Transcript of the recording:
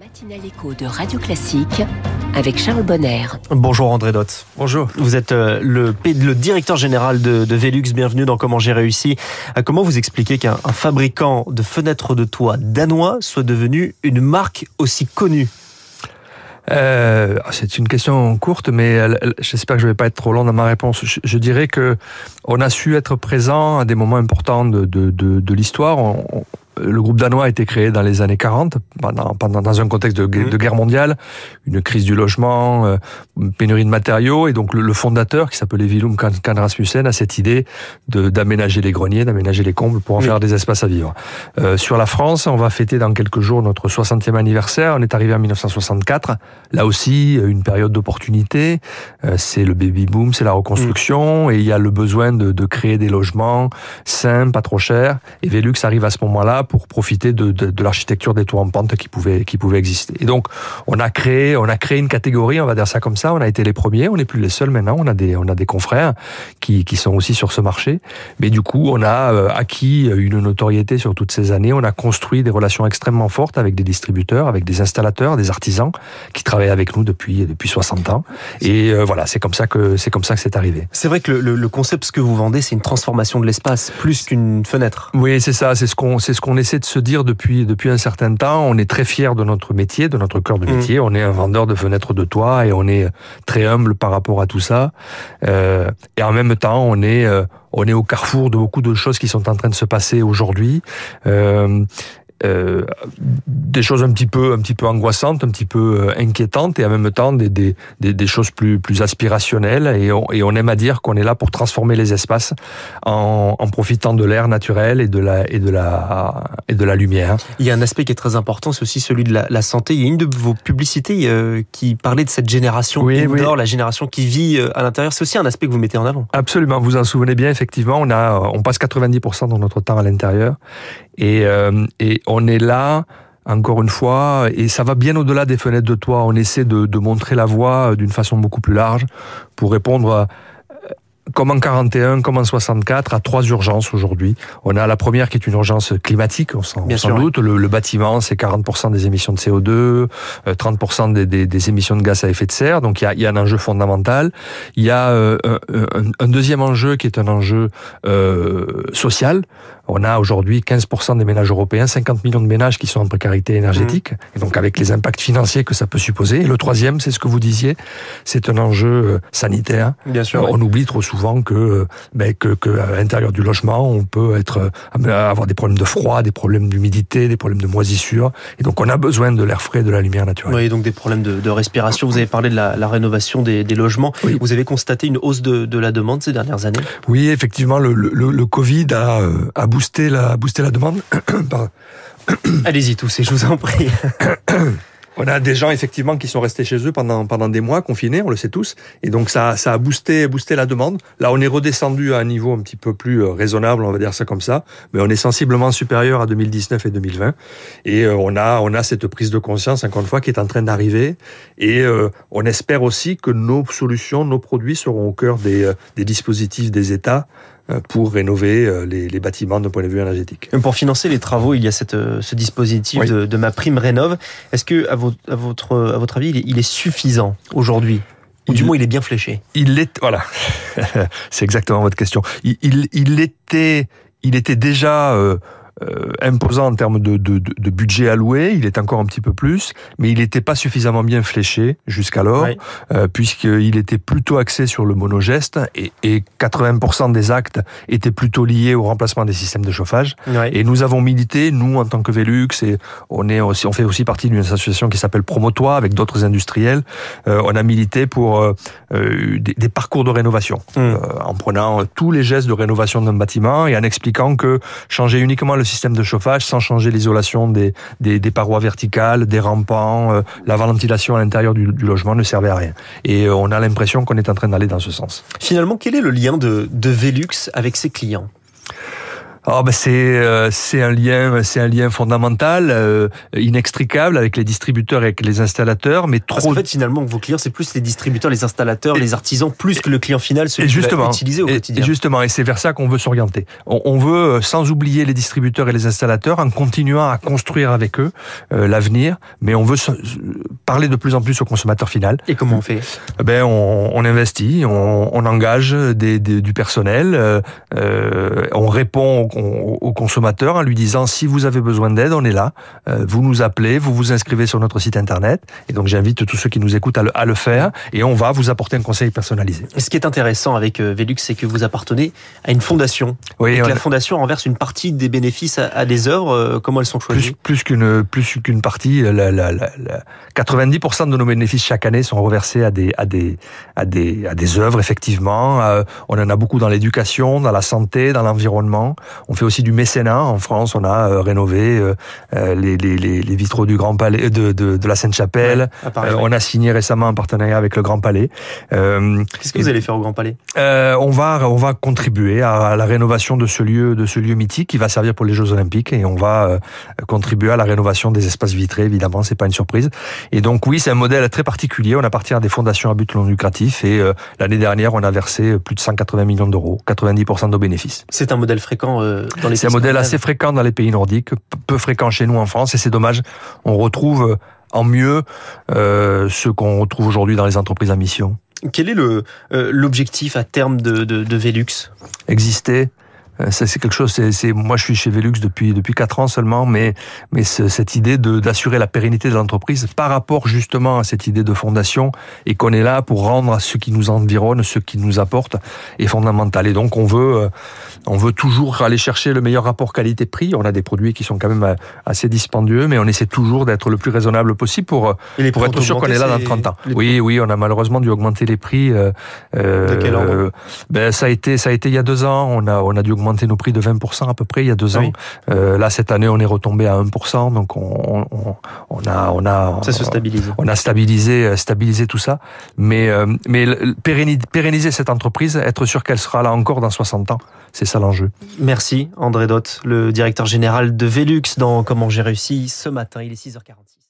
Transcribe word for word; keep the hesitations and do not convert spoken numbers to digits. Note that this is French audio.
Matinale écho de Radio Classique avec Charles Bonner. Bonjour André Dot. Bonjour. Vous êtes le, le directeur général de, de Velux. Bienvenue dans Comment j'ai réussi. Comment vous expliquez qu'un fabricant de fenêtres de toit danois soit devenu une marque aussi connue ? Euh, c'est une question courte, mais j'espère que je ne vais pas être trop long dans ma réponse. Je, je dirais que on a su être présent à des moments importants de, de, de, de l'histoire. On, on, le groupe danois a été créé dans les années quarante, pendant, pendant, dans un contexte de, de guerre mondiale, une crise du logement, euh, une pénurie de matériaux, et donc le, le fondateur, qui s'appelait Villum Kann Rasmussen, a cette idée de, d'aménager les greniers, d'aménager les combles pour en oui. faire des espaces à vivre. Euh, sur la France, on va fêter dans quelques jours notre soixantième anniversaire, on est arrivé en mille neuf cent soixante-quatre, là aussi, une période d'opportunité, euh, c'est le baby-boom, c'est la reconstruction, oui. et il y a le besoin de, de créer des logements sains, pas trop chers, et Velux arrive à ce moment-là, pour profiter de, de, de l'architecture des toits en pente qui pouvait, qui pouvait exister. Et donc, on a créé, on a créé une catégorie, on va dire ça comme ça, on a été les premiers, on n'est plus les seuls maintenant, on a des, on a des confrères qui, qui sont aussi sur ce marché. Mais du coup, on a acquis une notoriété sur toutes ces années, on a construit des relations extrêmement fortes avec des distributeurs, avec des installateurs, des artisans qui travaillent avec nous depuis, depuis soixante ans. Et euh, voilà, c'est comme ça que, c'est comme ça que c'est arrivé. C'est vrai que le, le, le concept, ce que vous vendez, c'est une transformation de l'espace, plus qu'une fenêtre. Oui, c'est ça, c'est ce qu'on, c'est ce qu'on On essaie de se dire depuis, depuis un certain temps. On est très fiers de notre métier, de notre cœur de métier. Mmh. On est un vendeur de fenêtres de toit et on est très humble par rapport à tout ça. Euh, et en même temps, on est, euh, on est au carrefour de beaucoup de choses qui sont en train de se passer aujourd'hui. Euh, Euh, des choses un petit peu, un petit peu angoissantes, un petit peu euh, inquiétantes, et en même temps des des des, des choses plus plus aspirationnelles. Et on, et on aime à dire qu'on est là pour transformer les espaces en, en profitant de l'air naturel et de la et de la et de la lumière. Il y a un aspect qui est très important, c'est aussi celui de la, la santé. Il y a une de vos publicités euh, qui parlait de cette génération oui, indoor, oui. la génération qui vit à l'intérieur. C'est aussi un aspect que vous mettez en avant. Absolument, vous en souvenez bien. Effectivement, on a on passe quatre-vingt-dix pour cent de notre temps à l'intérieur, et euh, et on On est là, encore une fois, et ça va bien au-delà des fenêtres de toit. On essaie de, de montrer la voie d'une façon beaucoup plus large pour répondre à, comme en quarante et un, comme en soixante-quatre, à trois urgences aujourd'hui. On a la première qui est une urgence climatique, on s'en, on s'en doute. Le, le bâtiment, c'est quarante pour cent des émissions de C O deux, euh, trente pour cent des, des, des émissions de gaz à effet de serre. Donc il y a, y a un enjeu fondamental. Il y a euh, un, un deuxième enjeu qui est un enjeu euh, social. On a aujourd'hui quinze pour cent des ménages européens, cinquante millions de ménages qui sont en précarité énergétique, mmh. et donc avec les impacts financiers que ça peut supposer. Et le troisième, c'est ce que vous disiez, c'est un enjeu sanitaire. Bien sûr, on oui. oublie trop souvent que, ben, que, que à l'intérieur du logement, on peut être avoir des problèmes de froid, des problèmes d'humidité, des problèmes de moisissure, et donc on a besoin de l'air frais, de la lumière naturelle. Oui, donc des problèmes de, de respiration. Vous avez parlé de la, la rénovation des, des logements. Oui. Vous avez constaté une hausse de, de la demande ces dernières années. Oui, effectivement, le, le, le Covid a, a boosté Booster la, booster la demande. Allez-y toussez, je vous en prie. On a des gens effectivement qui sont restés chez eux pendant pendant des mois confinés, on le sait tous, et donc ça ça a boosté boosté la demande. Là, on est redescendu à un niveau un petit peu plus raisonnable, on va dire ça comme ça, mais on est sensiblement supérieur à deux mille dix-neuf et deux mille vingt, et on a on a cette prise de conscience encore une fois qui est en train d'arriver, et euh, on espère aussi que nos solutions, nos produits seront au cœur des des dispositifs des États pour rénover les, les bâtiments d'un point de vue énergétique. Pour financer les travaux, il y a cette, ce dispositif oui. de, de ma prime rénov. Est-ce que, à votre, à votre, à votre avis, il est, il est suffisant aujourd'hui ? Ou du moins, il est bien fléché ? Il est, voilà. C'est exactement votre question. Il, il, il était, il était déjà euh, euh, imposant en termes de, de, de budget alloué. Il est encore un petit peu plus, mais il n'était pas suffisamment bien fléché jusqu'alors, oui. euh, puisqu'il était plutôt axé sur le monogeste, et, et quatre-vingts pour cent des actes étaient plutôt liés au remplacement des systèmes de chauffage. Oui. Et nous avons milité, nous en tant que Velux, et on est aussi, on fait aussi partie d'une association qui s'appelle Promotois avec d'autres industriels. Euh, on a milité pour euh, des, des parcours de rénovation, mm. euh, en prenant tous les gestes de rénovation d'un bâtiment et en expliquant que changer uniquement le le système de chauffage sans changer l'isolation des, des, des parois verticales, des rampants, euh, la ventilation à l'intérieur du, du logement ne servait à rien. Et euh, on a l'impression qu'on est en train d'aller dans ce sens. Finalement, quel est le lien de, de Velux avec ses clients ? Oh ben c'est euh, c'est un lien c'est un lien fondamental, euh, inextricable avec les distributeurs et avec les installateurs, mais trop. Parce qu'en fait finalement vos clients c'est plus les distributeurs, les installateurs, et, les artisans plus que le client final, celui qui va utiliser au quotidien. Et justement, et c'est vers ça qu'on veut s'orienter. On, on veut sans oublier les distributeurs et les installateurs en continuant à construire avec eux euh, l'avenir, mais on veut parler de plus en plus au consommateur final. Et comment on fait? Ben on, on investit, on, on engage des, des, du personnel, euh, euh, on répond au consommateur en lui disant si vous avez besoin d'aide, on est là, euh, vous nous appelez, vous vous inscrivez sur notre site internet, et donc j'invite tous ceux qui nous écoutent à le, à le faire, et on va vous apporter un conseil personnalisé. Ce qui est intéressant avec euh, Velux, c'est que vous appartenez à une fondation, oui, et que on... la fondation renverse une partie des bénéfices à, à des œuvres, euh, comment elles sont choisies? Plus, plus qu'une plus qu'une partie, la, la, la, la... quatre-vingt-dix pour cent de nos bénéfices chaque année sont reversés à des, à des, à des, à des œuvres, effectivement, euh, on en a beaucoup dans l'éducation, dans la santé, dans l'environnement. On fait aussi du mécénat. En France, on a euh, rénové euh, les, les, les vitraux du Grand Palais, de, de, de la Seine-Chapelle. Ouais, euh, on a signé récemment un partenariat avec le Grand Palais. Euh, Qu'est-ce que et, vous allez faire au Grand Palais? euh, On va, on va contribuer à la rénovation de ce lieu, de ce lieu mythique qui va servir pour les Jeux Olympiques, et on va euh, contribuer à la rénovation des espaces vitrés. Évidemment, c'est pas une surprise. Et donc oui, c'est un modèle très particulier. On appartient à des fondations à but non lucratif, et euh, l'année dernière, on a versé plus de cent quatre-vingts millions d'euros, quatre-vingt-dix pour cent de nos bénéfices. C'est un modèle fréquent. Euh... C'est un modèle assez fréquent dans les pays nordiques, peu fréquent chez nous en France, et c'est dommage. On retrouve en mieux euh, ce qu'on retrouve aujourd'hui dans les entreprises à mission. Quel est le euh, l'objectif à terme de, de, de Velux? Exister. Ça, c'est quelque chose. C'est, c'est moi, je suis chez Velux depuis depuis quatre ans seulement, mais mais cette idée de d'assurer la pérennité de l'entreprise par rapport justement à cette idée de fondation, et qu'on est là pour rendre à ceux qui nous environnent, ceux qui nous apportent, est fondamental. Et donc on veut on veut toujours aller chercher le meilleur rapport qualité-prix. On a des produits qui sont quand même assez dispendieux, mais on essaie toujours d'être le plus raisonnable possible pour pour être sûr qu'on est là dans trente ans. Oui, oui, on a malheureusement dû augmenter les prix. Euh, de quel ordre? euh, Ben ça a été ça a été il y a deux ans. On a on a dû augmenter nos prix de vingt pour cent à peu près il y a deux oui. ans. Euh, là cette année on est retombé à un pour cent, donc on, on, on a on a ça se stabilise. On a stabilisé stabilisé tout ça, mais euh, mais pérenniser cette entreprise, être sûr qu'elle sera là encore dans soixante ans, c'est ça l'enjeu. Merci André Dot, le directeur général de Velux, dans Comment j'ai réussi ce matin. Il est six heures quarante-six.